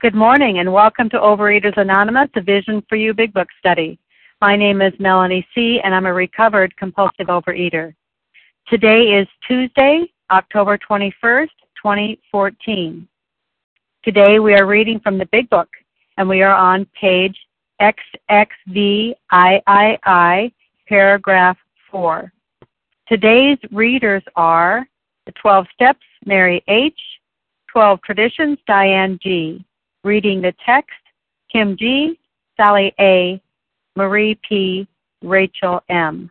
Good morning and welcome to Overeaters Anonymous, a Vision for You Big Book Study. My name is Melanie C and I'm a recovered compulsive overeater. Today is Tuesday, October 21st, 2014. Today we are reading from the Big Book and we are on page XXVIII, paragraph 4. Today's readers are the 12 Steps, Mary H, 12 Traditions, Diane G. Reading the text, Kim G, Sally A, Marie P, Rachel M.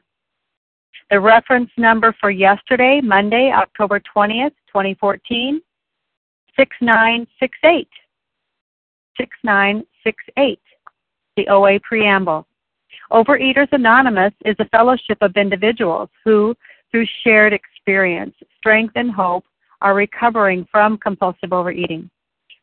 The reference number for yesterday, Monday, October 20th, 2014, 6968. 6968, the OA Preamble. Overeaters Anonymous is a fellowship of individuals who, through shared experience, strength, and hope, are recovering from compulsive overeating.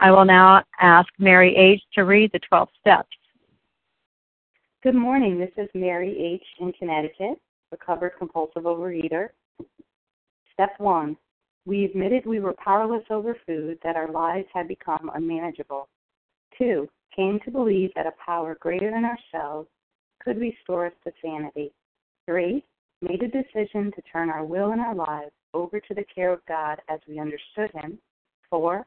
I will now ask Mary H. to read the 12 steps. Good morning. This is Mary H. in Connecticut, recovered compulsive overeater. Step 1. We admitted we were powerless over food, that our lives had become unmanageable. 2. Came to believe that a power greater than ourselves could restore us to sanity. 3. Made a decision to turn our will and our lives over to the care of God as we understood Him. 4.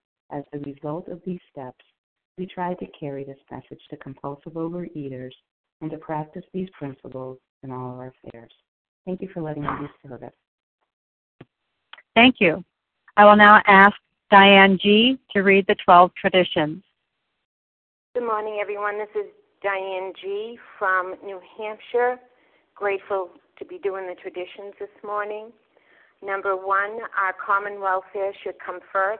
as the result of these steps, we tried to carry this message to compulsive overeaters and to practice these principles in all of our affairs. Thank you for letting me do service. Thank you. I will now ask Diane G. to read the 12 traditions. Good morning, everyone. This is Diane G. from New Hampshire. Grateful to be doing the traditions this morning. Number 1, our common welfare should come first.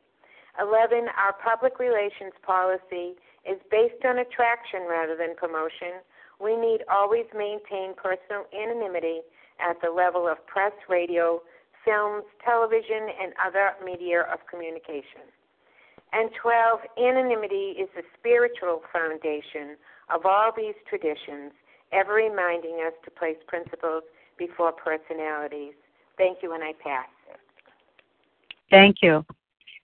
11. Our public relations policy is based on attraction rather than promotion. We need always maintain personal anonymity at the level of press, radio, films, television, and other media of communication. And 12, anonymity is the spiritual foundation of all these traditions, ever reminding us to place principles before personalities. Thank you, and I pass. Thank you.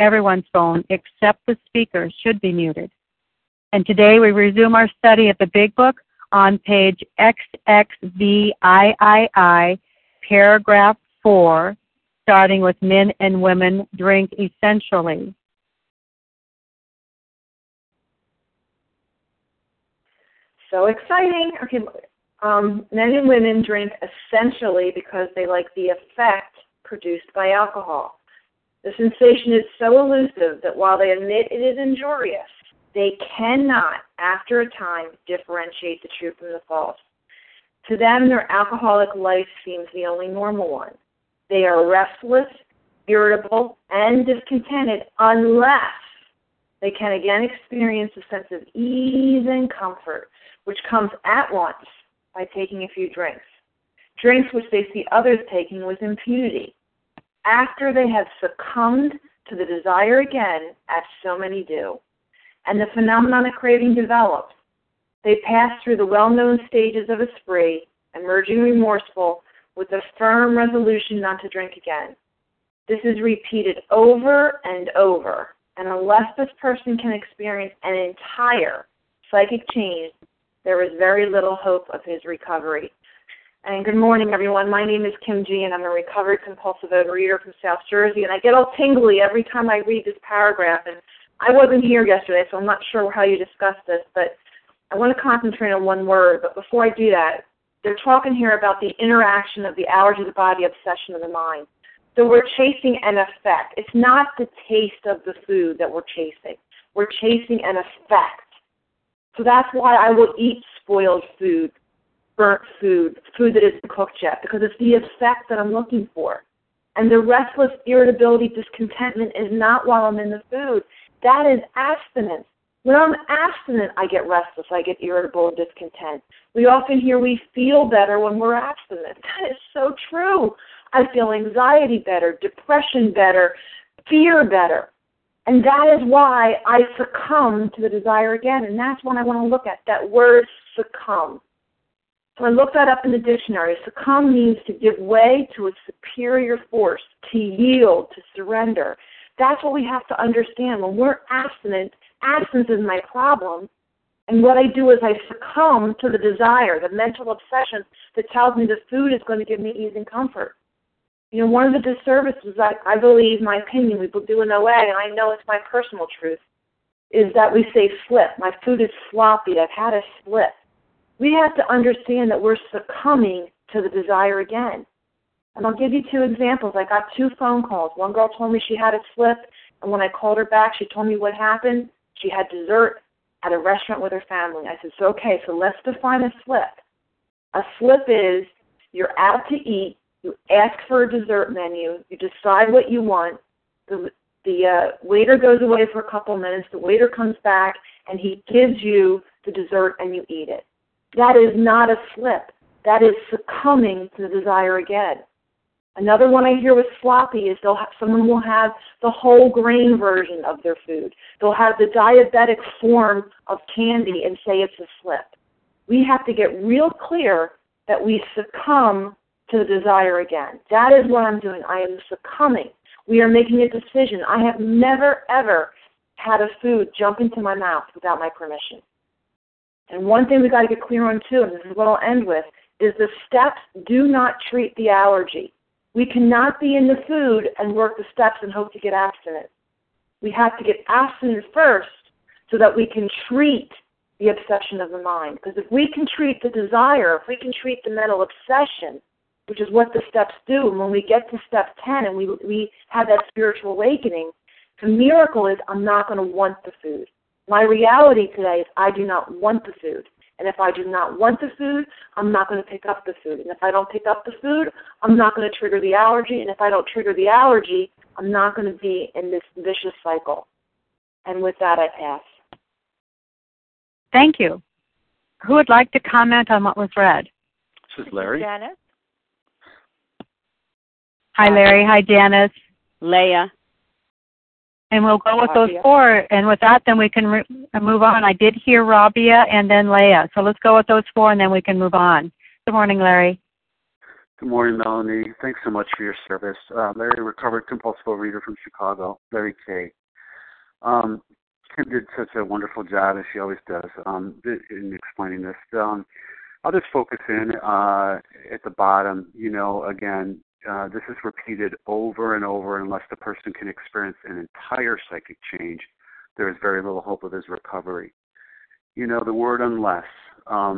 everyone's phone except the speaker should be muted. And today we resume our study of the Big Book on page XXVIII, paragraph 4, starting with men and women drink essentially. So exciting. Okay, men and women drink essentially because they like the effect produced by alcohol. The sensation is so elusive that while they admit it is injurious, they cannot, after a time, differentiate the true from the false. To them, their alcoholic life seems the only normal one. They are restless, irritable, and discontented unless they can again experience a sense of ease and comfort, which comes at once by taking a few drinks, drinks which they see others taking with impunity, after they have succumbed to the desire again, as so many do, and the phenomenon of craving develops. They pass through the well-known stages of a spree, emerging remorseful, with a firm resolution not to drink again. This is repeated over and over, and unless this person can experience an entire psychic change, there is very little hope of his recovery. And good morning, everyone. My name is Kim G, and I'm a recovered compulsive overeater from South Jersey, and I get all tingly every time I read this paragraph. And I wasn't here yesterday, so I'm not sure how you discussed this, but I want to concentrate on one word, but before I do that, they're talking here about the interaction of the hours of the body, obsession of the mind. So we're chasing an effect. It's not the taste of the food that we're chasing. We're chasing an effect. So that's why I will eat spoiled food, burnt food, food that isn't cooked yet, because it's the effect that I'm looking for. And the restless irritability, discontentment is not while I'm in the food. That is abstinence. When I'm abstinent, I get restless, I get irritable and discontent. We often hear we feel better when we're abstinent. That is so true. I feel anxiety better, depression better, fear better. And that is why I succumb to the desire again, and that's what I want to look at, that word succumb. So I looked that up in the dictionary. Succumb means to give way to a superior force, to yield, to surrender. That's what we have to understand. When we're abstinent, absence is my problem, and what I do is I succumb to the desire, the mental obsession that tells me the food is going to give me ease and comfort. You know, one of the disservices, I believe, my opinion, we do in OA, and I know it's my personal truth, is that we say slip. My food is sloppy. I've had a slip. We have to understand that we're succumbing to the desire again. And I'll give you 2 examples. I got 2 phone calls. One girl told me she had a slip, and when I called her back, she told me what happened. She had dessert at a restaurant with her family. I said, so, okay, so let's define a slip. A slip is you're out to eat, you ask for a dessert menu, you decide what you want, the waiter goes away for a couple minutes, the waiter comes back, and he gives you the dessert and you eat it. That is not a slip. That is succumbing to the desire again. Another one I hear with sloppy is someone will have the whole grain version of their food. They'll have the diabetic form of candy and say it's a slip. We have to get real clear that we succumb to the desire again. That is what I'm doing. I am succumbing. We are making a decision. I have never, ever had a food jump into my mouth without my permission. And one thing we've got to get clear on, too, and this is what I'll end with, is the steps do not treat the allergy. We cannot be in the food and work the steps and hope to get abstinent. We have to get abstinent first so that we can treat the obsession of the mind. Because if we can treat the desire, if we can treat the mental obsession, which is what the steps do, and when we get to step 10 and we have that spiritual awakening, the miracle is I'm not going to want the food. My reality today is I do not want the food. And if I do not want the food, I'm not going to pick up the food. And if I don't pick up the food, I'm not going to trigger the allergy. And if I don't trigger the allergy, I'm not going to be in this vicious cycle. And with that, I pass. Thank you. Who would like to comment on what was read? This is Larry. Janice. Hi, Larry. Hi, Janice. Leia. And we'll go with those four, and with that, then we can move on. I did hear Rabia and then Leia, so let's go with those four, and then we can move on. Good morning, Larry. Good morning, Melanie. Thanks so much for your service. Larry, recovered compulsive overeater from Chicago, Larry K. Kim did such a wonderful job, as she always does, in explaining this. I'll just focus in at the bottom, you know, again, this is repeated over and over unless the person can experience an entire psychic change. There is very little hope of his recovery. You know, the word unless. I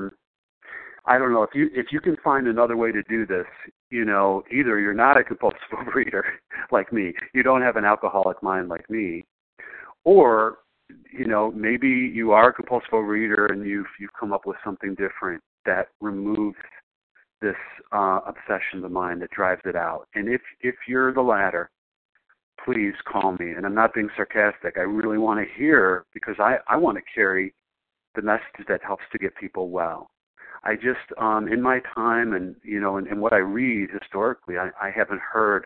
don't know. If you can find another way to do this, you know, either you're not a compulsive overeater like me, you don't have an alcoholic mind like me, or, you know, maybe you are a compulsive overeater and you've come up with something different that removes this obsession of the mind that drives it out. And if you're the latter, please call me. And I'm not being sarcastic. I really want to hear, because I want to carry the message that helps to get people well. I just, in my time and, you know, and what I read historically, I haven't heard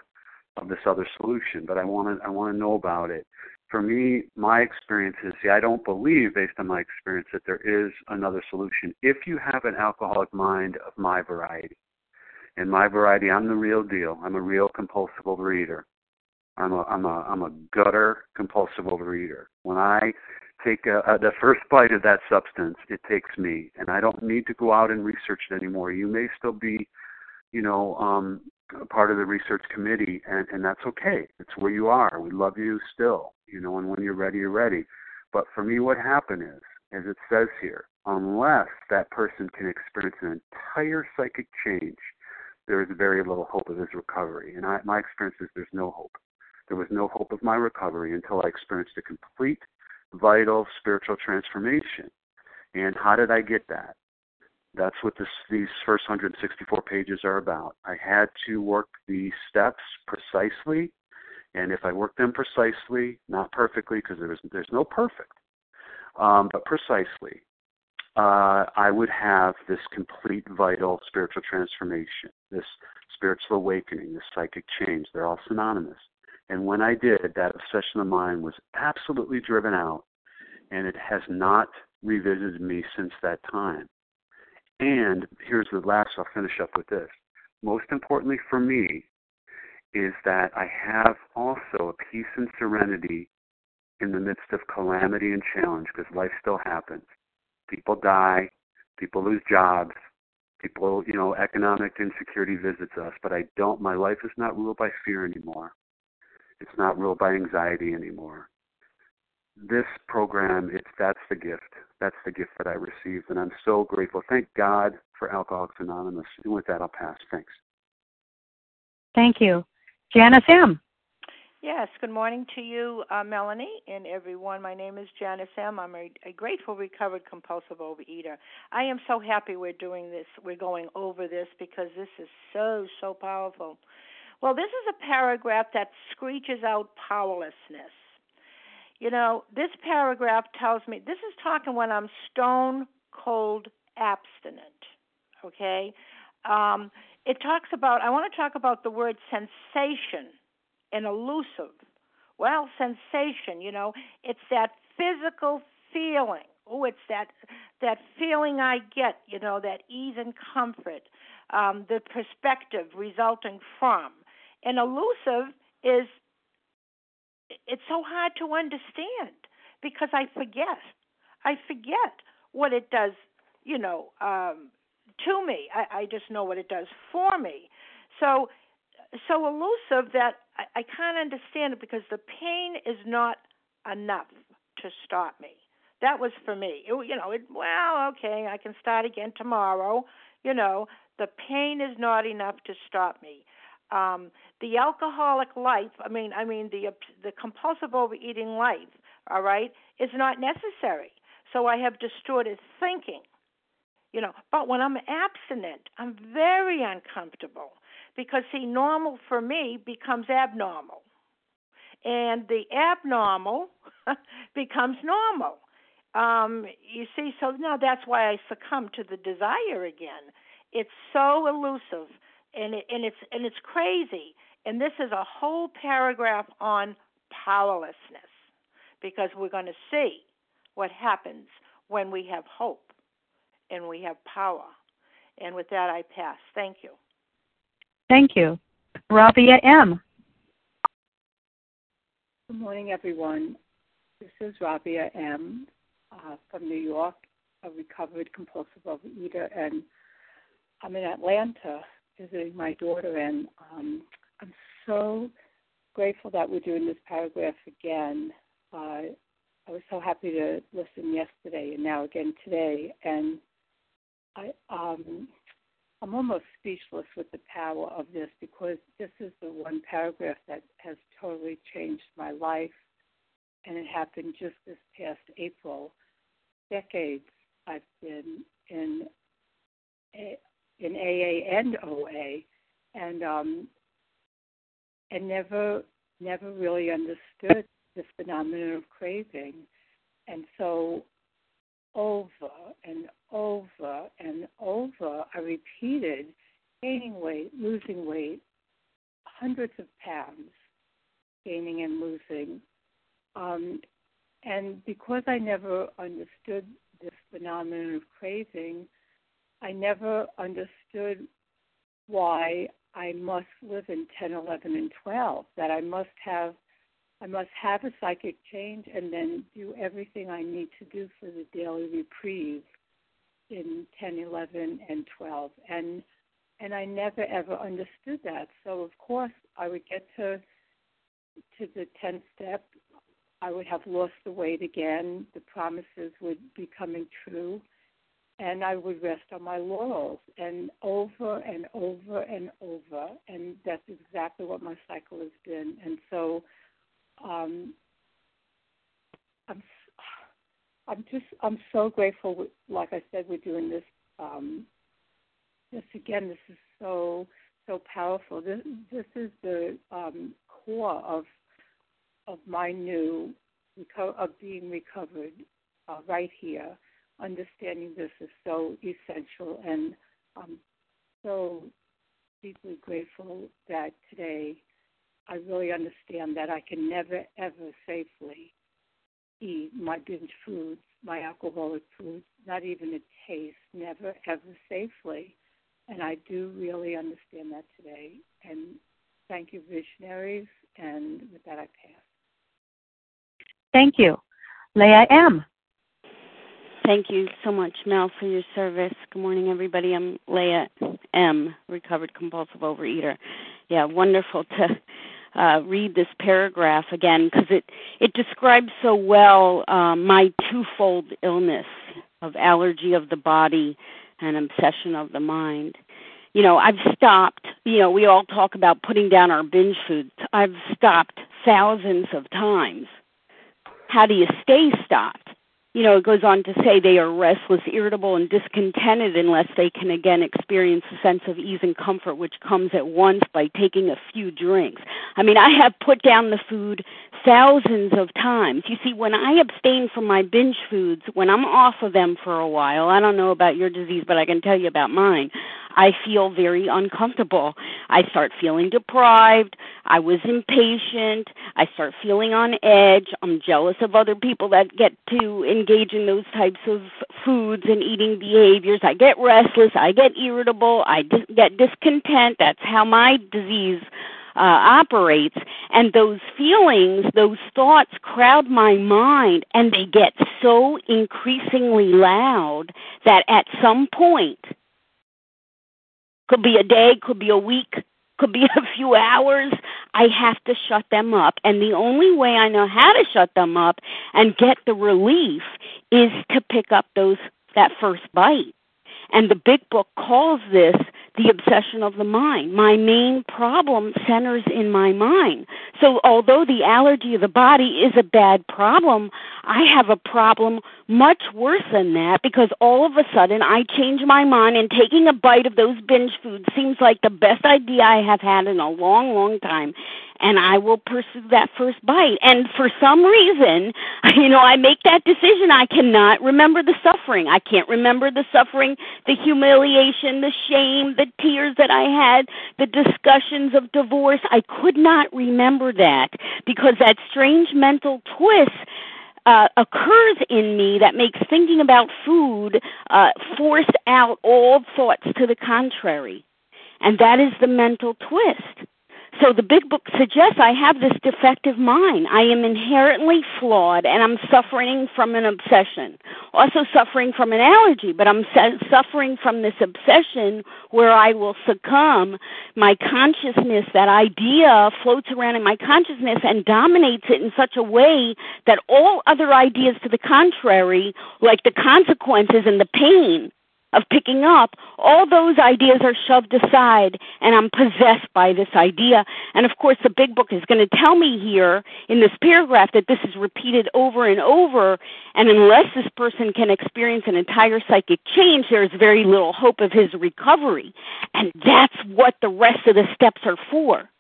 of this other solution, but I want to know about it. For me, my experience is, I don't believe, based on my experience, that there is another solution. If you have an alcoholic mind of my variety, in my variety, I'm the real deal. I'm a real compulsive overeater. I'm a gutter compulsive overeater. When I take the first bite of that substance, it takes me, and I don't need to go out and research it anymore. You may still be, you know, part of the research committee, and that's okay. It's where you are. We love you still, you know, and when you're ready, you're ready. But for me, what happened is, as it says here, unless that person can experience an entire psychic change, there is very little hope of his recovery. And my experience is there's no hope. There was no hope of my recovery until I experienced a complete, vital, spiritual transformation. And how did I get that? That's what these first 164 pages are about. I had to work the steps precisely, and if I worked them precisely, not perfectly, because there's no perfect, but precisely, I would have this complete, vital spiritual transformation, this spiritual awakening, this psychic change. They're all synonymous. And when I did, that obsession of mine was absolutely driven out, and it has not revisited me since that time. And here's the last, I'll finish up with this. Most importantly for me is that I have also a peace and serenity in the midst of calamity and challenge, because life still happens. People die, people lose jobs, people, you know, economic insecurity visits us, but my life is not ruled by fear anymore. It's not ruled by anxiety anymore. This program, that's the gift. That's the gift that I received, and I'm so grateful. Thank God for Alcoholics Anonymous. And with that, I'll pass. Thanks. Thank you. Janice M. Yes, good morning to you, Melanie, and everyone. My name is Janice M. I'm a grateful, recovered, compulsive overeater. I am so happy we're doing this. We're going over this because this is so, so powerful. Well, this is a paragraph that screeches out powerlessness. You know, this paragraph tells me, this is talking when I'm stone cold abstinent, okay? It talks about, I want to talk about the word sensation and elusive. Well, sensation, you know, it's that physical feeling. Oh, it's that feeling I get, you know, that ease and comfort, the perspective resulting from. And elusive is, it's so hard to understand because I forget what it does, you know, to me. I just know what it does for me. So elusive that I can't understand it because the pain is not enough to stop me. That was for me. Well, okay, I can start again tomorrow. You know, the pain is not enough to stop me. The alcoholic life, the compulsive overeating life, all right, is not necessary. So I have distorted thinking, you know. But when I'm abstinent, I'm very uncomfortable because, see, normal for me becomes abnormal. And the abnormal becomes normal. You see, so now that's why I succumb to the desire again. It's so elusive, and it's crazy. And this is a whole paragraph on powerlessness, because we're going to see what happens when we have hope and we have power. And with that, I pass. Thank you. Thank you. Rabia M. Good morning, everyone. This is Rabia M. From New York, a recovered compulsive overeater, and I'm in Atlanta visiting my daughter, and I'm so grateful that we're doing this paragraph again. I was so happy to listen yesterday and now again today, and I'm almost speechless with the power of this, because this is the one paragraph that has totally changed my life. And it happened just this past April. Decades I've been in AA and OA, and never really understood the phenomenon of craving. And so over and over I repeated gaining weight, losing weight, hundreds of pounds, gaining and losing. And because I never understood this phenomenon of craving, I never understood why I must live in 10, 11, and 12, that I must have a psychic change and then do everything I need to do for the daily reprieve in 10, 11, and 12. And I never, ever understood that. So, of course, I would get to the 10th step. I would have lost the weight again. The promises would be coming true, and I would rest on my laurels. And over and over, and that's exactly what my cycle has been. And so, I'm so grateful. Like I said, we're doing this. This again. This is so powerful. This is the core of my new, of being recovered right here. Understanding this is so essential, and I'm so deeply grateful that today I really understand that I can never, ever safely eat my binge foods, my alcoholic foods, not even a taste, never, ever safely. And I do really understand that today. And thank you, visionaries, and with that I pass. Thank you. Leia M. Thank you so much, Mel, for your service. Good morning, everybody. I'm Leia M., recovered compulsive overeater. Yeah, wonderful to read this paragraph again, because it describes so well my twofold illness of allergy of the body and obsession of the mind. You know, I've stopped. You know, we all talk about putting down our binge foods. I've stopped thousands of times. How do you stay stopped? you know, it goes on to say they are restless, irritable, and discontented unless they can again experience a sense of ease and comfort, which comes at once by taking a few drinks. I mean, I have put down the food thousands of times. You see, when I abstain from my binge foods, when I'm off of them for a while, I don't know about your disease, but I can tell you about mine, I feel very uncomfortable. I start feeling deprived. I was impatient. I start feeling on edge. I'm jealous of other people that get to engage in those types of foods and eating behaviors. I get restless. I get irritable. I get discontent. That's how my disease operates. And those feelings, those thoughts crowd my mind, and they get so increasingly loud that at some point, could be a day, could be a week, could be a few hours, I have to shut them up. And the only way I know how to shut them up and get the relief is to pick up that first bite. And the Big Book calls this the obsession of the mind. My main problem centers in my mind. So although the allergy of the body is a bad problem, I have a problem much worse than that, because all of a sudden I change my mind, and taking a bite of those binge foods seems like the best idea I have had in a long, long time, and I will pursue that first bite. And for some reason, you know, I make that decision. I cannot remember the suffering. I can't remember the suffering, the humiliation, the shame, the tears that I had, the discussions of divorce. I could not remember that, because that strange mental twist occurs in me that makes thinking about food force out all thoughts to the contrary. And that is the mental twist. So the Big Book suggests I have this defective mind. I am inherently flawed, and I'm suffering from an obsession. Also suffering from an allergy, but I'm suffering from this obsession where I will succumb. My consciousness, that idea floats around in my consciousness and dominates it in such a way that all other ideas to the contrary, like the consequences and the pain of picking up, all those ideas are shoved aside, and I'm possessed by this idea. And of course, the Big Book is going to tell me here in this paragraph that this is repeated over and over, and unless this person can experience an entire psychic change, there's very little hope of his recovery. And that's what the rest of the steps are for.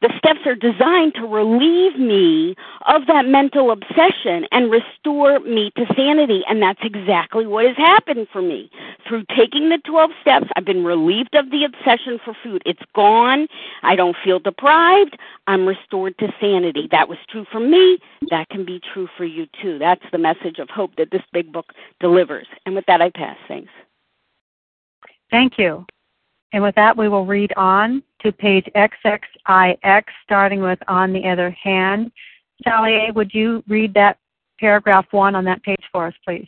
The steps are designed to relieve me of that mental obsession and restore me to sanity. And that's exactly what has happened for me. Through taking the 12 steps, I've been relieved of the obsession for food. It's gone. I don't feel deprived. I'm restored to sanity. That was true for me. That can be true for you, too. That's the message of hope that this Big Book delivers. And with that, I pass. Thanks. Thank you. And with that, we will read on to page XXIX, starting with "On the Other Hand." Sally A., would you read that paragraph 1 on that page for us, please?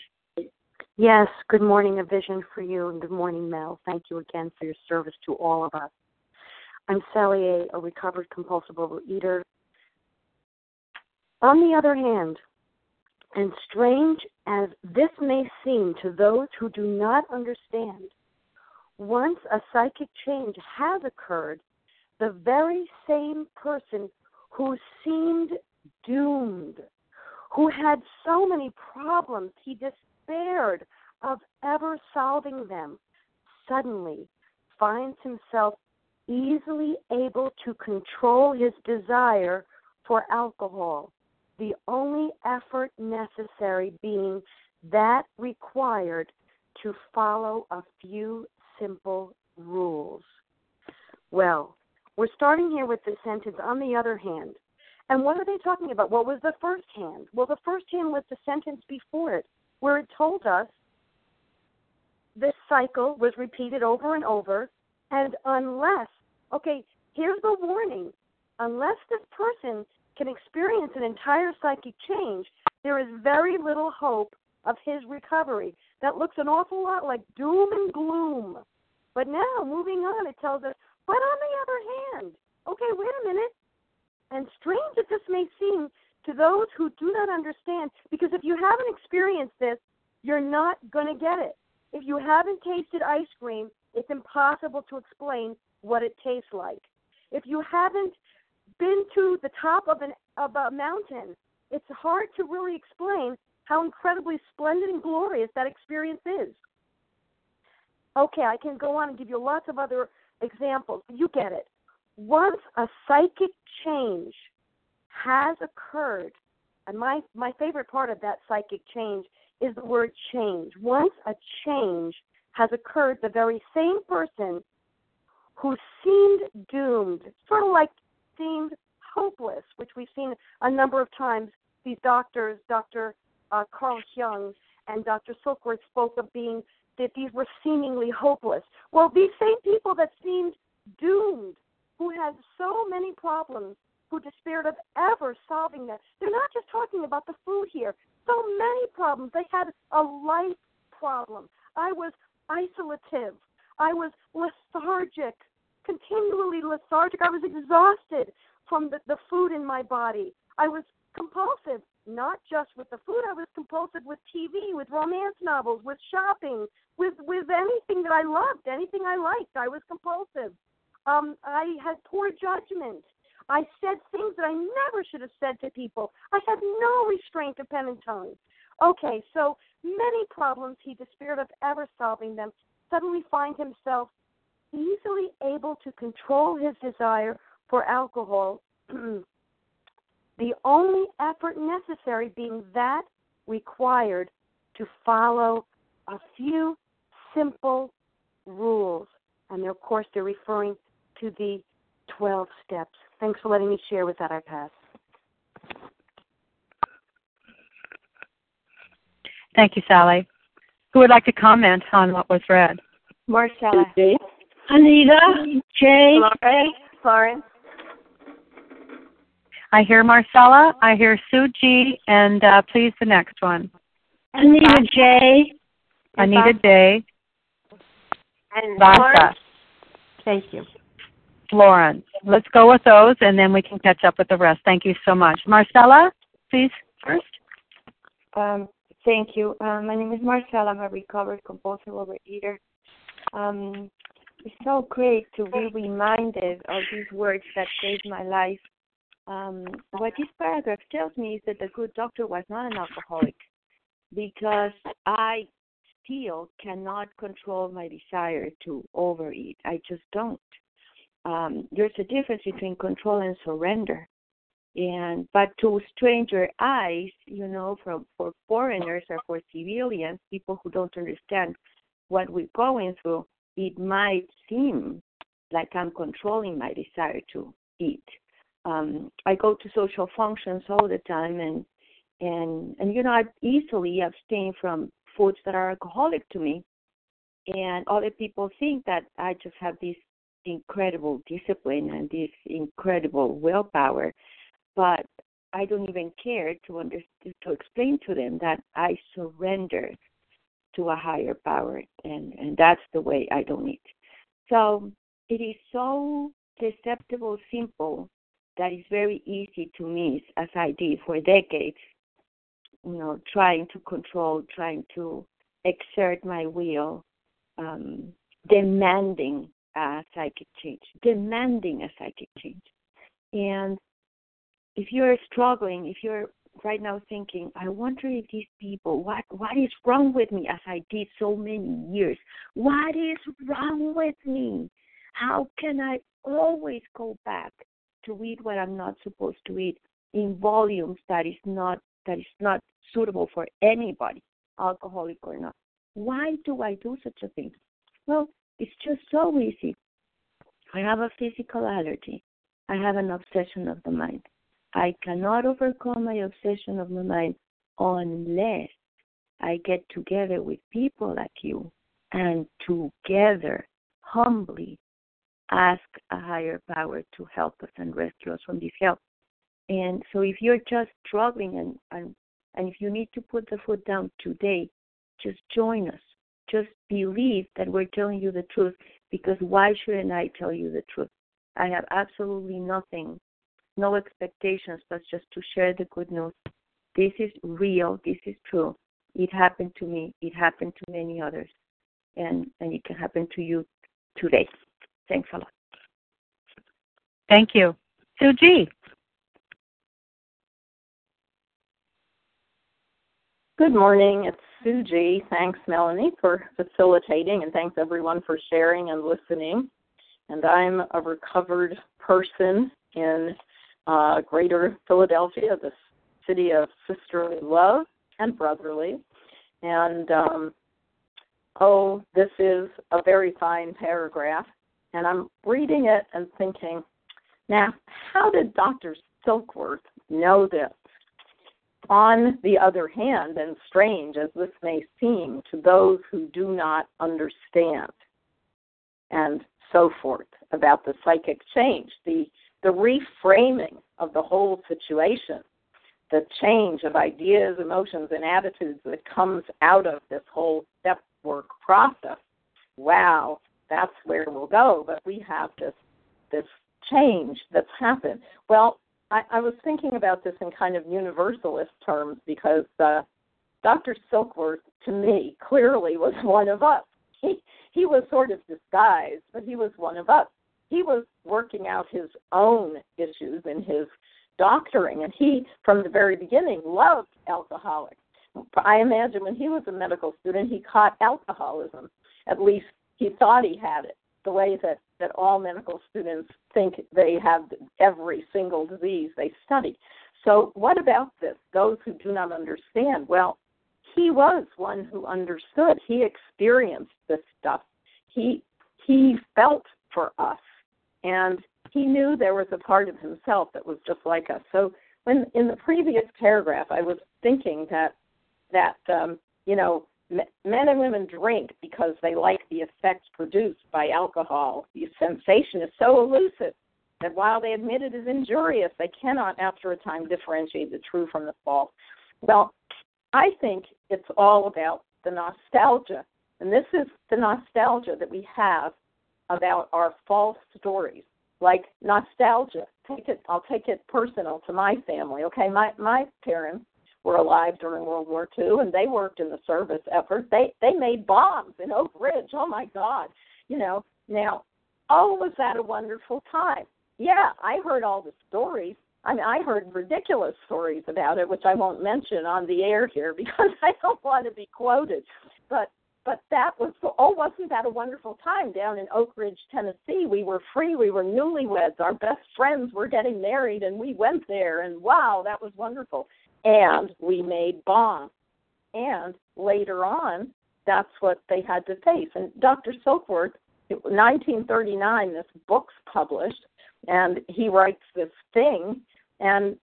Yes. Good morning, A Vision for You, and good morning, Mel. Thank you again for your service to all of us. I'm Sally A., a recovered compulsive overeater. On the other hand, and strange as this may seem to those who do not understand, once a psychic change has occurred, the very same person who seemed doomed, who had so many problems he despaired of ever solving them, suddenly finds himself easily able to control his desire for alcohol, the only effort necessary being that required to follow a few simple rules. Well, we're starting here with this sentence, "on the other hand." And what are they talking about? What was the first hand? Well, the first hand was the sentence before it, where it told us this cycle was repeated over and over, and unless, okay, here's the warning, unless this person can experience an entire psychic change, there is very little hope of his recovery. That looks an awful lot like doom and gloom. But now, moving on, it tells us, but on the other hand, okay, wait a minute. And strange that this may seem to those who do not understand, because if you haven't experienced this, you're not going to get it. If you haven't tasted ice cream, it's impossible to explain what it tastes like. If you haven't been to the top of a mountain, it's hard to really explain how incredibly splendid and glorious that experience is. Okay, I can go on and give you lots of other examples. You get it. Once a psychic change has occurred, and my favorite part of that psychic change is the word change. Once a change has occurred, the very same person who seemed doomed, sort of like seemed hopeless, which we've seen a number of times, these doctors, Dr. Carl Jung and Dr. Silkworth spoke of being that these were seemingly hopeless. Well, these same people that seemed doomed, who had so many problems, who despaired of ever solving them. They're not just talking about the food here. So many problems. They had a life problem. I was isolative. I was lethargic, continually lethargic. I was exhausted from the food in my body. I was compulsive, not just with the food. I was compulsive with TV, with romance novels, with shopping, with anything that I loved, anything I liked. I was compulsive. I had poor judgment. I said things that I never should have said to people. I had no restraint of pen and tongue. Okay, so many problems he despaired of ever solving them, suddenly find himself easily able to control his desire for alcohol, the only effort necessary being that required to follow a few simple rules. And, of course, they're referring to the 12 steps. Thanks for letting me share with that, I pass. Thank you, Sally. Who would like to comment on what was read? Marcella. Anita J. Florence. I hear Marcella. I hear Suji. And please, the next one. Anita J. Anita J. And Vasa. Thank you. Florence. Let's go with those, and then we can catch up with the rest. Thank you so much. Marcella, please, first. Thank you. My name is Marcella. I'm a recovered compulsive overeater. It's so great to be reminded of these words that saved my life. What this paragraph tells me is that the good doctor was not an alcoholic, because I still cannot control my desire to overeat. I just don't. There's a difference between control and surrender. But to stranger eyes, for foreigners or for civilians, people who don't understand what we're going through, it might seem like I'm controlling my desire to eat. I go to social functions all the time, and I easily abstain from foods that are alcoholic to me, and other people think that I just have this incredible discipline and this incredible willpower, but I don't even care to explain to them that I surrender to a higher power, and that's the way I don't eat. So it is so deceptively simple that it's very easy to miss, as I did for decades, trying to control, trying to exert my will, demanding a psychic change, And if you're struggling, if you're right now thinking, I wonder if these people, what is wrong with me, as I did so many years, what is wrong with me? How can I always go back to eat what I'm not supposed to eat in volumes that is not suitable for anybody, alcoholic or not? Why do I do such a thing? Well, it's just so easy. I have a physical allergy. I have an obsession of the mind. I cannot overcome my obsession of the mind unless I get together with people like you and together, humbly, ask a higher power to help us and rescue us from this hell. And so if you're just struggling and if you need to put the foot down today, just join us. Just believe that we're telling you the truth, because why shouldn't I tell you the truth? I have absolutely nothing, no expectations, but just to share the good news. This is real. This is true. It happened to me. It happened to many others. And it can happen to you today. Thanks a lot. Thank you. Suji. Good morning. It's Suji. Thanks, Melanie, for facilitating, and thanks, everyone, for sharing and listening. And I'm a recovered person in greater Philadelphia, the city of sisterly love and brotherly. And, this is a very fine paragraph. And I'm reading it and thinking, now, how did Dr. Silkworth know this? On the other hand, and strange as this may seem to those who do not understand and so forth about the psychic change, the reframing of the whole situation, the change of ideas, emotions, and attitudes that comes out of this whole step work process, wow, that's where we'll go. But we have this change that's happened. Well, I was thinking about this in kind of universalist terms because Dr. Silkworth, to me, clearly was one of us. He was sort of disguised, but he was one of us. He was working out his own issues in his doctoring, and he, from the very beginning, loved alcoholics. I imagine when he was a medical student, he caught alcoholism. At least he thought he had it, the way that all medical students think they have every single disease they study. So what about this, those who do not understand? Well, he was one who understood. He experienced this stuff. He felt for us, and he knew there was a part of himself that was just like us. So when in the previous paragraph, I was thinking that men and women drink because they like the effects produced by alcohol. The sensation is so elusive that while they admit it is injurious, they cannot, after a time, differentiate the true from the false. Well, I think it's all about the nostalgia, and this is the nostalgia that we have about our false stories, like nostalgia. I'll take it personal to my family. Okay, my parents were alive during World War II, and they worked in the service effort. They made bombs in Oak Ridge. Oh, my God. Now, oh, was that a wonderful time? Yeah, I heard all the stories. I mean, I heard ridiculous stories about it, which I won't mention on the air here because I don't want to be quoted. But that was, oh, wasn't that a wonderful time down in Oak Ridge, Tennessee? We were free. We were newlyweds. Our best friends were getting married, and we went there, and wow, that was wonderful. And we made bombs. And later on, that's what they had to face. And Dr. Silkworth, 1939, this book's published, and he writes this thing. And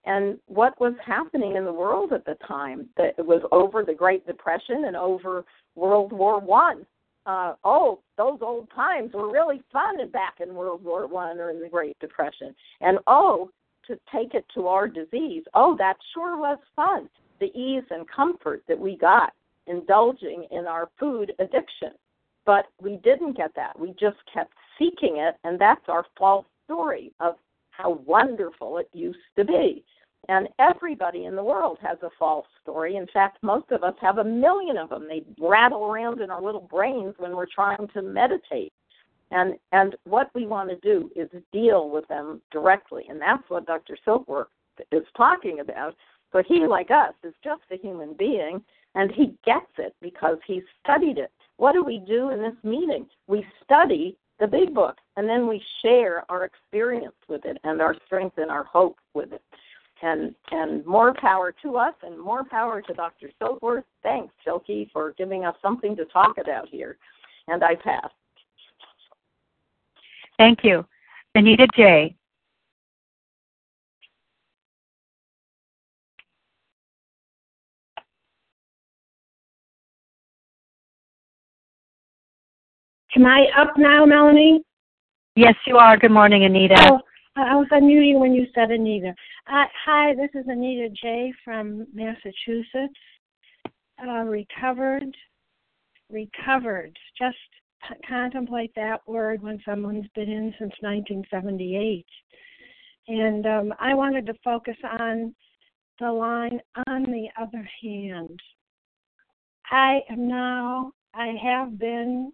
what was happening in the world at the time? That it was over the Great Depression and over World War One. Those old times were really fun back in World War One or in the Great Depression. And to take it to our disease, that sure was fun, the ease and comfort that we got indulging in our food addiction. But we didn't get that. We just kept seeking it, and that's our false story of how wonderful it used to be. And everybody in the world has a false story. In fact, most of us have 1 million of them. They rattle around in our little brains when we're trying to meditate. And what we want to do is deal with them directly, and that's what Dr. Silkworth is talking about. But he, like us, is just a human being, and he gets it because he studied it. What do we do in this meeting? We study the Big Book, and then we share our experience with it and our strength and our hope with it. And more power to us and more power to Dr. Silkworth. Thanks, Silky, for giving us something to talk about here. And I pass. Thank you. Anita J. Am I up now, Melanie? Yes, you are. Good morning, Anita. Oh, I was unmuting when you said Anita. Hi, this is Anita J. from Massachusetts. Recovered. Just contemplate that word when someone's been in since 1978. And I wanted to focus on the line, on the other hand. I have been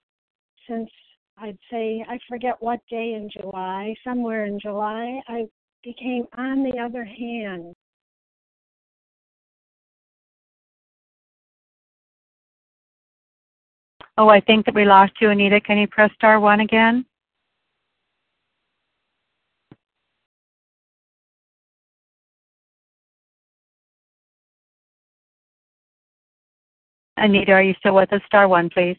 since, I'd say, I forget what day in July, somewhere in July, I became on the other hand. Oh, I think that we lost you, Anita. Can you press star one again? Anita, are you still with us? Star one, please.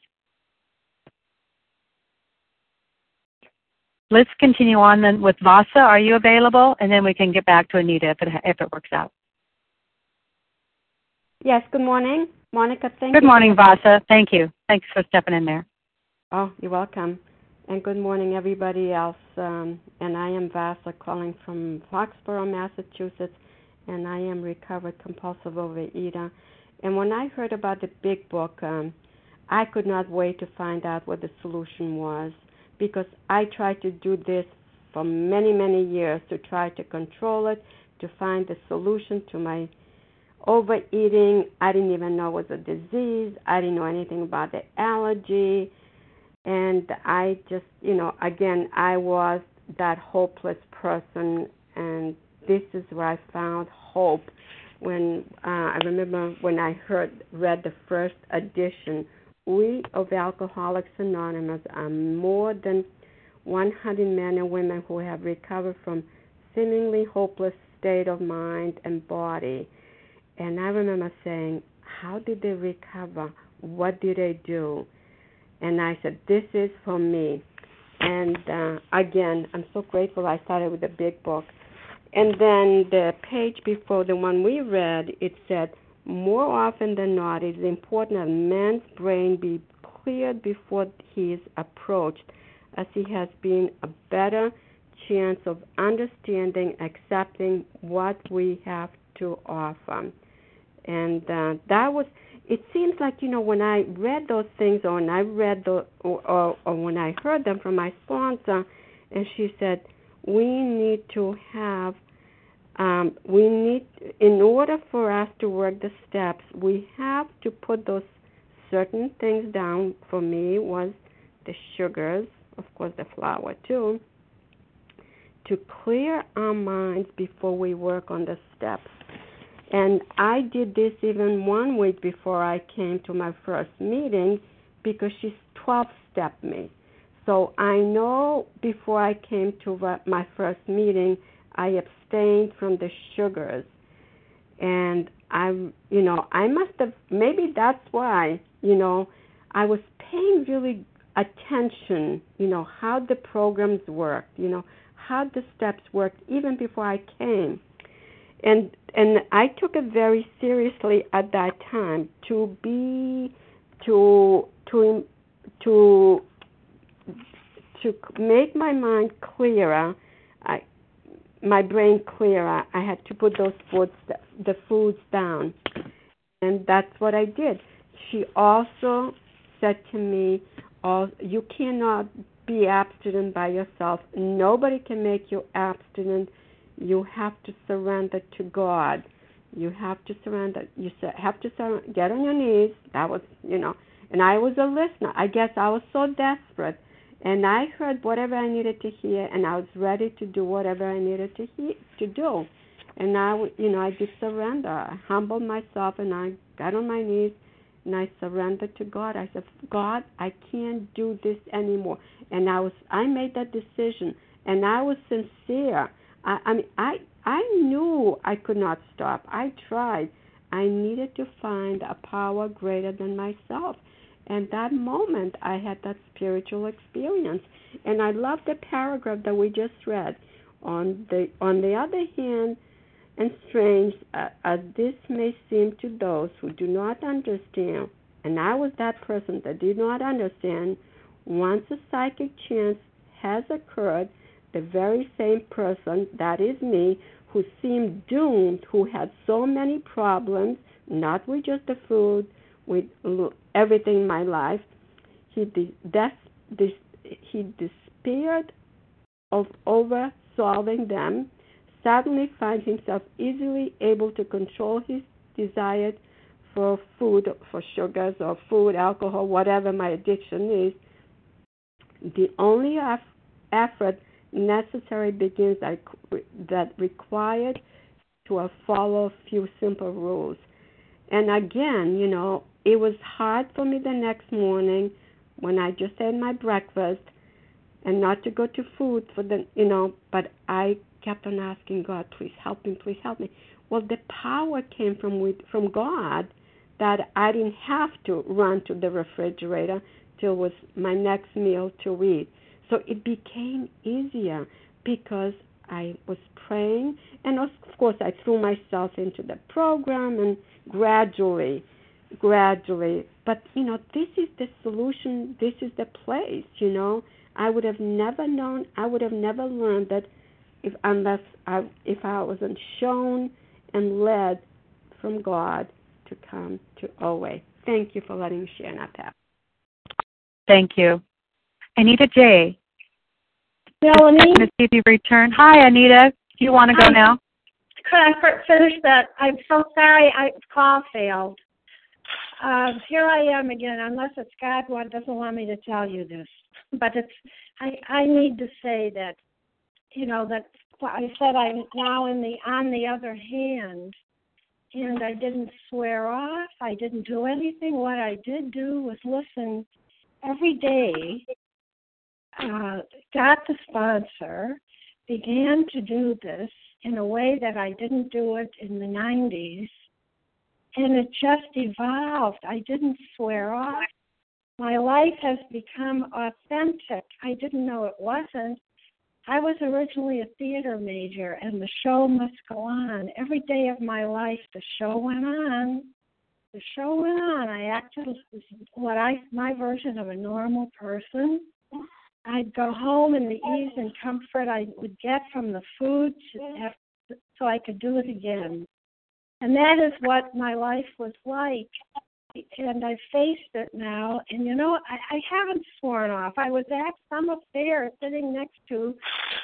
Let's continue on then with Vasa. Are you available? And then we can get back to Anita if it works out. Yes, good morning. Monica, thank you. Good morning, Vasa. Thank you. Thanks for stepping in there. Oh, you're welcome. And good morning, everybody else. And I am Vasa, calling from Foxborough, Massachusetts, and I am recovered compulsive overeater. And when I heard about the Big Book, I could not wait to find out what the solution was, because I tried to do this for many, many years, to try to control it, to find the solution to my overeating. I didn't even know it was a disease. I didn't know anything about the allergy. And I just, again, I was that hopeless person. And this is where I found hope. When I remember when I read the first edition, we of Alcoholics Anonymous are more than 100 men and women who have recovered from seemingly hopeless state of mind and body. And I remember saying, how did they recover? What did they do? And I said, this is for me. And again, I'm so grateful I started with the Big Book. And then the page before the one we read, it said, more often than not, it is important that man's brain be cleared before he is approached, as he has been a better chance of understanding, accepting what we have to offer. And that was, it seems like, when I read those things, or when I read when I heard them from my sponsor, and she said, in order for us to work the steps, we have to put those certain things down. For me was the sugars, of course the flour too, to clear our minds before we work on the steps. And I did this even 1 week before I came to my first meeting, because she 12-stepped me. So I know before I came to my first meeting, I abstained from the sugars. And I must have, maybe that's why, I was paying really attention, how the programs worked, how the steps worked, even before I came. And I took it very seriously at that time to make my mind clearer, my brain clearer, I had to put those foods down. And that's what I did. She also said to me, you cannot be abstinent by yourself. Nobody can make you abstinent. You have to surrender to God. You have to surrender. You have to surrender. Get on your knees. That was, And I was a listener. I guess I was so desperate. And I heard whatever I needed to hear, and I was ready to do whatever I needed to do. And I did surrender. I humbled myself, and I got on my knees, and I surrendered to God. I said, God, I can't do this anymore. And I made that decision, and I was sincere. I knew I could not stop. I tried. I needed to find a power greater than myself. And that moment, I had that spiritual experience. And I love the paragraph that we just read. On the other hand, and strange as this may seem to those who do not understand, and I was that person that did not understand, once a psychic chance has occurred, the very same person, that is me, who seemed doomed, who had so many problems, not with just the food, with everything in my life, he despaired of over solving them, suddenly finds himself easily able to control his desire for food, for sugars or food, alcohol, whatever my addiction is. The only effort necessary begins that required to follow a few simple rules. And again, it was hard for me the next morning. when I just had my breakfast and not to go to food for the, but I kept on asking God, please help me. Well, the power came from God that I didn't have to run to the refrigerator till it was my next meal to eat. So it became easier because I was praying, and of course I threw myself into the program, and gradually. But, this is the solution, this is the place, I would have never known, I would have never learned that if I wasn't shown and led from God to come to OA. Thank you for letting me share that, Pat. Thank you. Anita J. Melanie. I'm going to see if you return. Hi, Anita. Do you want to go now? Could I finish that? I'm so sorry. Call failed. Here I am again, unless it's God doesn't want me to tell you this. But I need to say that, that I said I'm now on the other hand, and I didn't swear off. I didn't do anything. What I did do was listen every day. Got the sponsor, began to do this in a way that I didn't do it in the 90s, and it just evolved. I didn't swear off. My life has become authentic. I didn't know it wasn't. I was originally a theater major, and the show must go on. Every day of my life, the show went on. I acted my version of a normal person. I'd go home in the ease and comfort I would get from the food so I could do it again. And that is what my life was like. And I faced it now. And, I haven't sworn off. I was at some affair sitting next to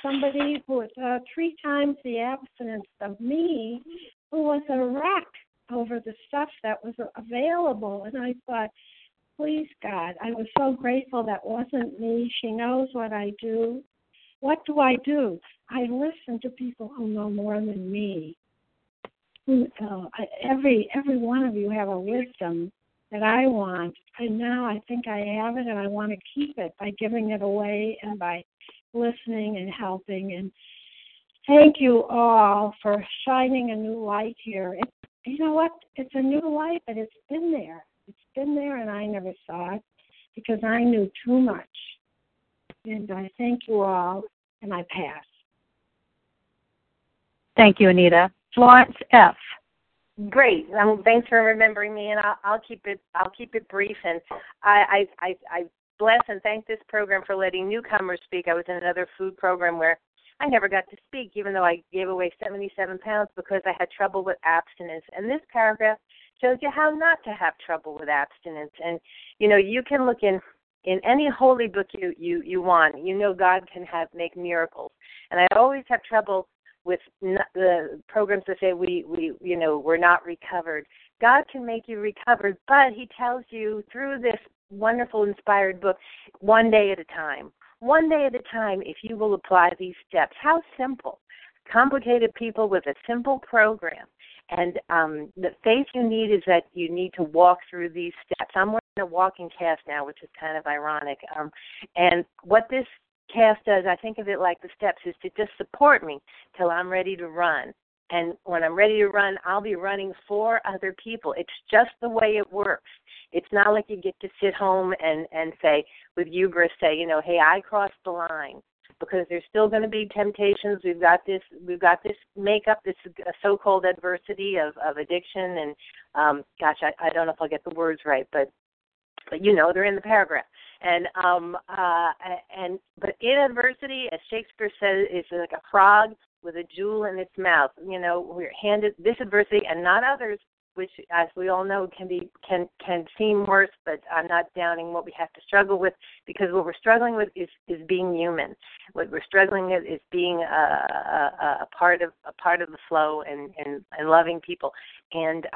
somebody who was 3 times the abstinence of me, who was a wreck over the stuff that was available. And I thought, please, God, I was so grateful that wasn't me. She knows what I do. What do? I listen to people who know more than me. Every one of you have a wisdom that I want, and now I think I have it, and I want to keep it by giving it away and by listening and helping. And thank you all for shining a new light here. You know what? It's a new light, but it's been there. It's been there, and I never saw it because I knew too much. And I thank you all, and I pass. Thank you, Anita. Florence F. Great. Thanks for remembering me, and I'll keep it brief. And I bless and thank this program for letting newcomers speak. I was in another food program where I never got to speak, even though I gave away 77 pounds because I had trouble with abstinence. And this paragraph shows you how not to have trouble with abstinence. And, you can look in any holy book you want. God can make miracles. And I always have trouble with the programs that say we're not recovered. God can make you recovered, but he tells you through this wonderful, inspired book, one day at a time. One day at a time, if you will apply these steps. How simple. Complicated people with a simple program. And the faith you need is that you need to walk through these steps. I'm wearing a walking cast now, which is kind of ironic. And what this cast does, I think of it like the steps, is to just support me till I'm ready to run. And when I'm ready to run, I'll be running for other people. It's just the way it works. It's not like you get to sit home and say, with hubris, hey, I crossed the line. Because there's still going to be temptations. We've got this makeup, this so-called adversity of addiction. And, I don't know if I'll get the words right, but they're in the paragraph. And, but in adversity, as Shakespeare says, it's like a frog with a jewel in its mouth. We're handed this adversity and not others, which, as we all know, can seem worse, but I'm not downing what we have to struggle with, because what we're struggling with is being human. What we're struggling with is being a part of the flow and loving people. And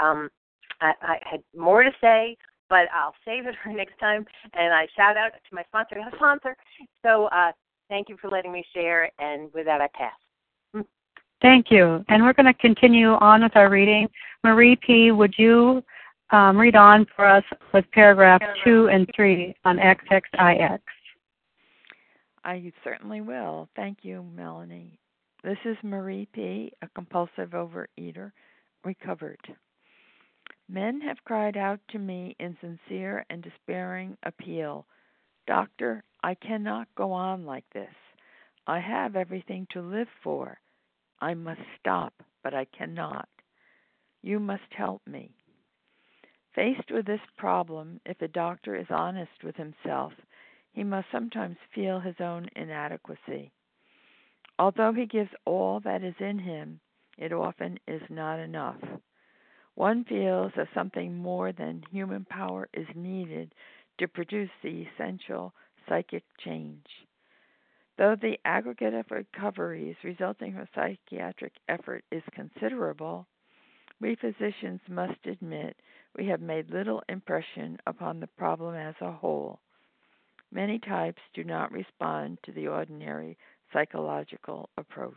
I had more to say, but I'll save it for next time. And I shout out to my sponsor. So thank you for letting me share. And with that, I pass. Thank you. And we're going to continue on with our reading. Marie P., would you read on for us with paragraph 2 and 3 on XXIX. I certainly will. Thank you, Melanie. This is Marie P., a compulsive overeater, recovered. Men have cried out to me in sincere and despairing appeal. Doctor, I cannot go on like this. I have everything to live for. I must stop, but I cannot. You must help me. Faced with this problem, if a doctor is honest with himself, he must sometimes feel his own inadequacy. Although he gives all that is in him, it often is not enough. One feels that something more than human power is needed to produce the essential psychic change. Though the aggregate of recoveries resulting from psychiatric effort is considerable, we physicians must admit we have made little impression upon the problem as a whole. Many types do not respond to the ordinary psychological approach.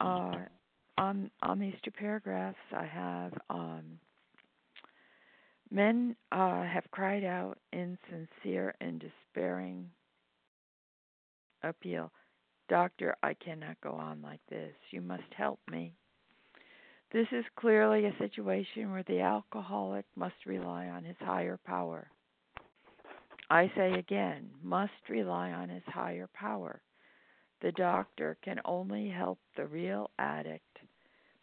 On these two paragraphs, I have men have cried out in sincere and despairing appeal. Doctor, I cannot go on like this. You must help me. This is clearly a situation where the alcoholic must rely on his higher power. I say again, must rely on his higher power. The doctor can only help the real addict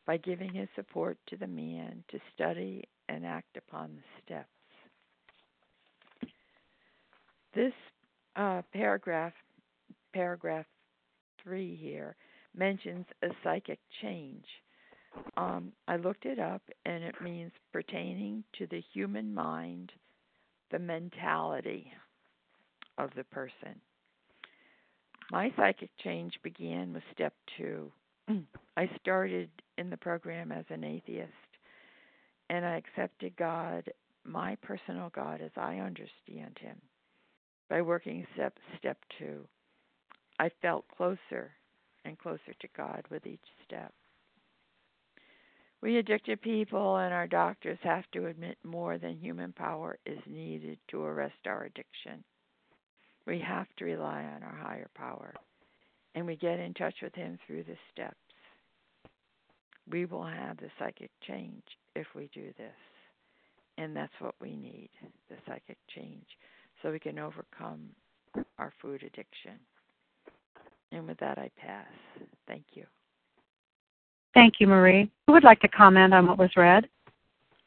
by giving his support to the man to study and act upon the steps. This paragraph 3 here, mentions a psychic change. I looked it up, and it means pertaining to the human mind, the mentality of the person. My psychic change began with step 2. I started in the program as an atheist, and I accepted God, my personal God, as I understand him. By working step 2, I felt closer and closer to God with each step. We addicted people and our doctors have to admit more than human power is needed to arrest our addiction. We have to rely on our higher power, and we get in touch with him through the steps. We will have the psychic change if we do this, and that's what we need, the psychic change, so we can overcome our food addiction. And with that, I pass. Thank you. Thank you, Marie. Who would like to comment on what was read?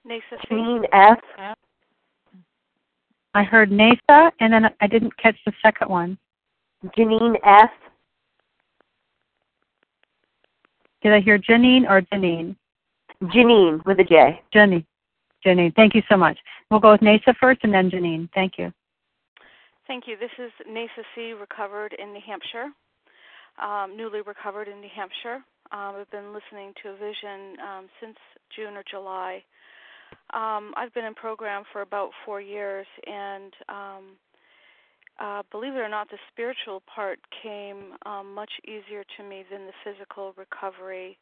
Naysa C. Janine F. I heard Naysa, and then I didn't catch the second one. Janine F. Did I hear Janine or Janine? Janine with a J. Janine. Janine, thank you so much. We'll go with Naysa first and then Janine. Thank you. Thank you. This is Naysa C., recovered in New Hampshire. Newly recovered in New Hampshire. I've been listening to a vision since June or July. I've been in program for about 4 years, and believe it or not, the spiritual part came much easier to me than the physical recovery.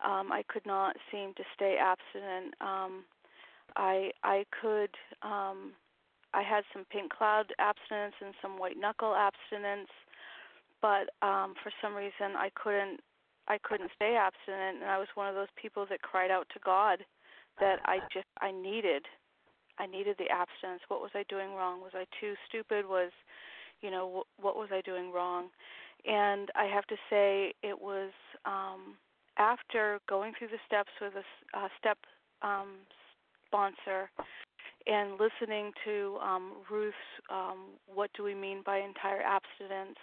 I could not seem to stay abstinent. I had some pink cloud abstinence and some white knuckle abstinence, but for some reason I couldn't stay abstinent, and I was one of those people that cried out to God that I needed the abstinence. What was I doing wrong? Was I too stupid? What was I doing wrong? And I have to say, it was after going through the steps with a step sponsor and listening to Ruth's What Do We Mean by Entire Abstinence,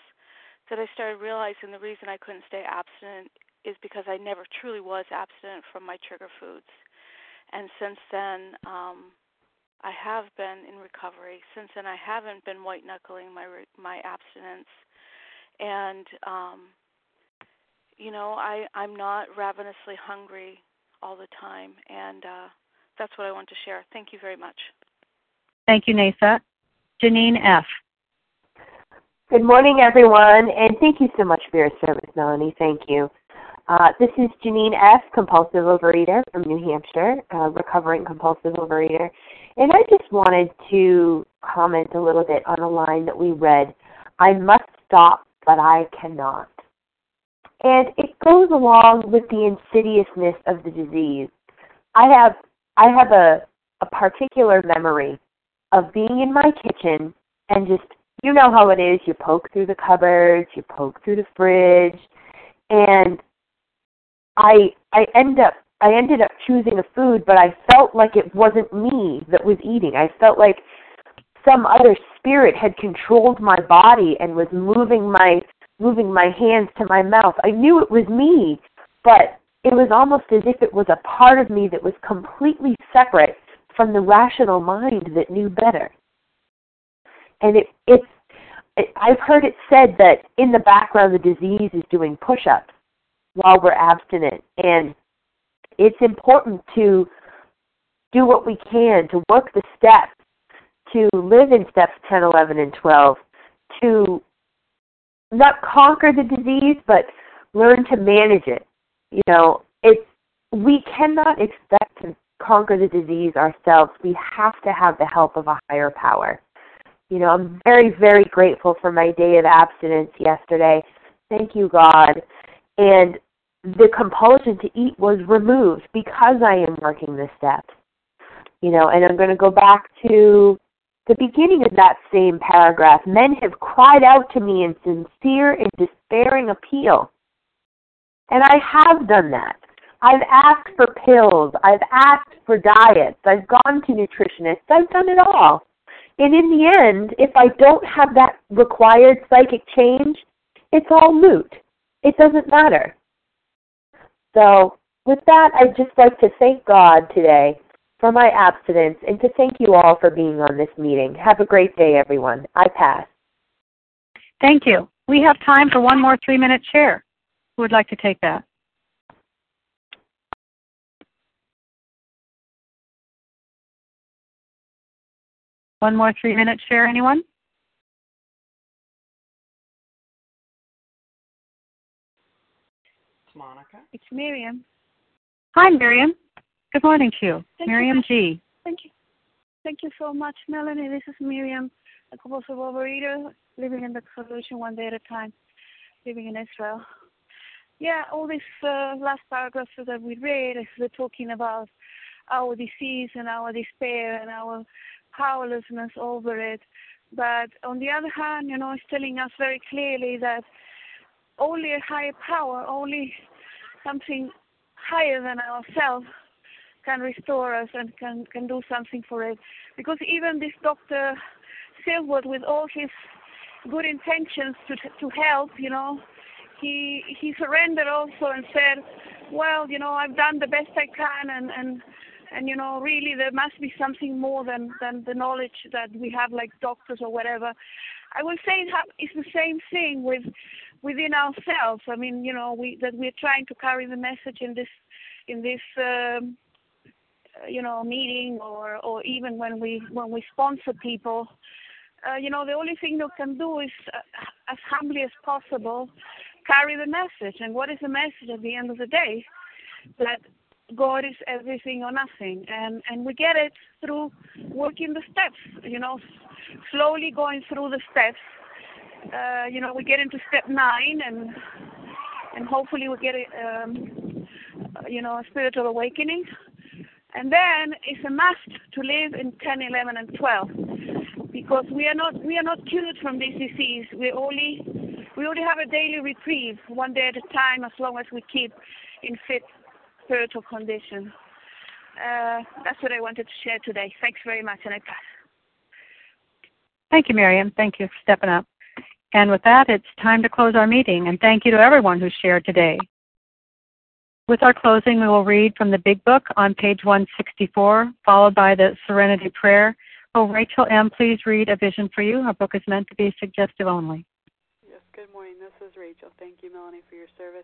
that I started realizing the reason I couldn't stay abstinent is because I never truly was abstinent from my trigger foods. And since then, I have been in recovery. Since then, I haven't been white-knuckling my abstinence. And, I'm not ravenously hungry all the time. And that's what I want to share. Thank you very much. Thank you, Naysa. Janine F. Good morning, everyone, and thank you so much for your service, Melanie. Thank you. This is Janine F, compulsive overeater from New Hampshire, recovering compulsive overeater. And I just wanted to comment a little bit on a line that we read, "I must stop, but I cannot." And it goes along with the insidiousness of the disease. I have a particular memory of being in my kitchen and just, you know how it is, you poke through the cupboards, you poke through the fridge, and I ended up choosing a food, but I felt like it wasn't me that was eating. I felt like some other spirit had controlled my body and was moving my hands to my mouth. I knew it was me, but it was almost as if it was a part of me that was completely separate from the rational mind that knew better. And I've heard it said that in the background the disease is doing push-ups while we're abstinent. And it's important to do what we can, to work the steps, to live in steps 10, 11, and 12, to not conquer the disease, but learn to manage it. You know, we cannot expect to conquer the disease ourselves. We have to have the help of a higher power. You know, I'm very, very grateful for my day of abstinence yesterday. Thank you, God. And the compulsion to eat was removed because I am working the steps. You know, and I'm going to go back to the beginning of that same paragraph. Men have cried out to me in sincere and despairing appeal. And I have done that. I've asked for pills. I've asked for diets. I've gone to nutritionists. I've done it all. And in the end, if I don't have that required psychic change, it's all moot. It doesn't matter. So with that, I'd just like to thank God today for my abstinence and to thank you all for being on this meeting. Have a great day, everyone. I pass. Thank you. We have time for one more 3-minute share. Who would like to take that? One more 3-minute share, anyone? It's Monica. It's Miriam. Hi, Miriam. Good morning to you. Miriam G. Thank you. Thank you so much, Melanie. This is Miriam, a compulsive overeater, living in the solution one day at a time, living in Israel. Yeah, all these last paragraphs that we read, they're talking about our disease and our despair and our powerlessness over it. But on the other hand, you know, it's telling us very clearly that only a higher power, only something higher than ourselves can restore us and can do something for it. Because even this Dr. Silkworth, with all his good intentions to help, you know, he surrendered also and said, well, you know, I've done the best I can and you know, really there must be something more than the knowledge that we have, like doctors or whatever. I will say it's the same thing within ourselves. I mean, you know, we're trying to carry the message in this you know, meeting or even when we sponsor people. You know, the only thing they can do is, as humbly as possible, carry the message. And what is the message at the end of the day? That God is everything or nothing, and we get it through working the steps, you know, slowly going through the steps. You know, we get into step 9, and hopefully we get a, you know, a spiritual awakening. And then it's a must to live in 10, 11, and 12, because we are not cured from this disease. We only have a daily reprieve, one day at a time, as long as we keep in fit spiritual condition. That's what I wanted to share today. Thanks very much, and I pass. Thank you, Miriam. Thank you for stepping up. And with that, it's time to close our meeting, and thank you to everyone who shared today. With our closing, we will read from the Big Book on page 164, followed by the Serenity Prayer. Oh, Rachel M., please read A Vision for You. Our book is meant to be suggestive only. Yes, good morning. This is Rachel. Thank you, Melanie, for your service.